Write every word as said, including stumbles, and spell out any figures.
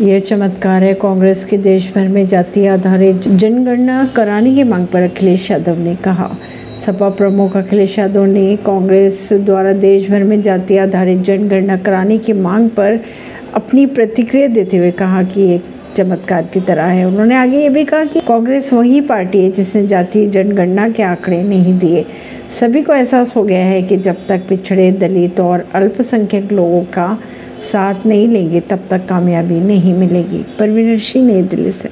यह चमत्कार है कांग्रेस के देश भर में जाति आधारित जनगणना कराने की मांग पर अखिलेश यादव ने कहा। सपा प्रमुख अखिलेश यादव ने कांग्रेस द्वारा देश भर में जाति आधारित जनगणना कराने की मांग पर अपनी प्रतिक्रिया देते हुए कहा कि एक चमत्कार की तरह है। उन्होंने आगे ये भी कहा कि कांग्रेस वही पार्टी है जिसने जातीय जनगणना के आंकड़े नहीं दिए। सभी को एहसास हो गया है कि जब तक पिछड़े, दलित और अल्पसंख्यक लोगों का साथ नहीं लेंगे तब तक कामयाबी नहीं मिलेगी। परवीन अर्शी, नई दिल्ली से।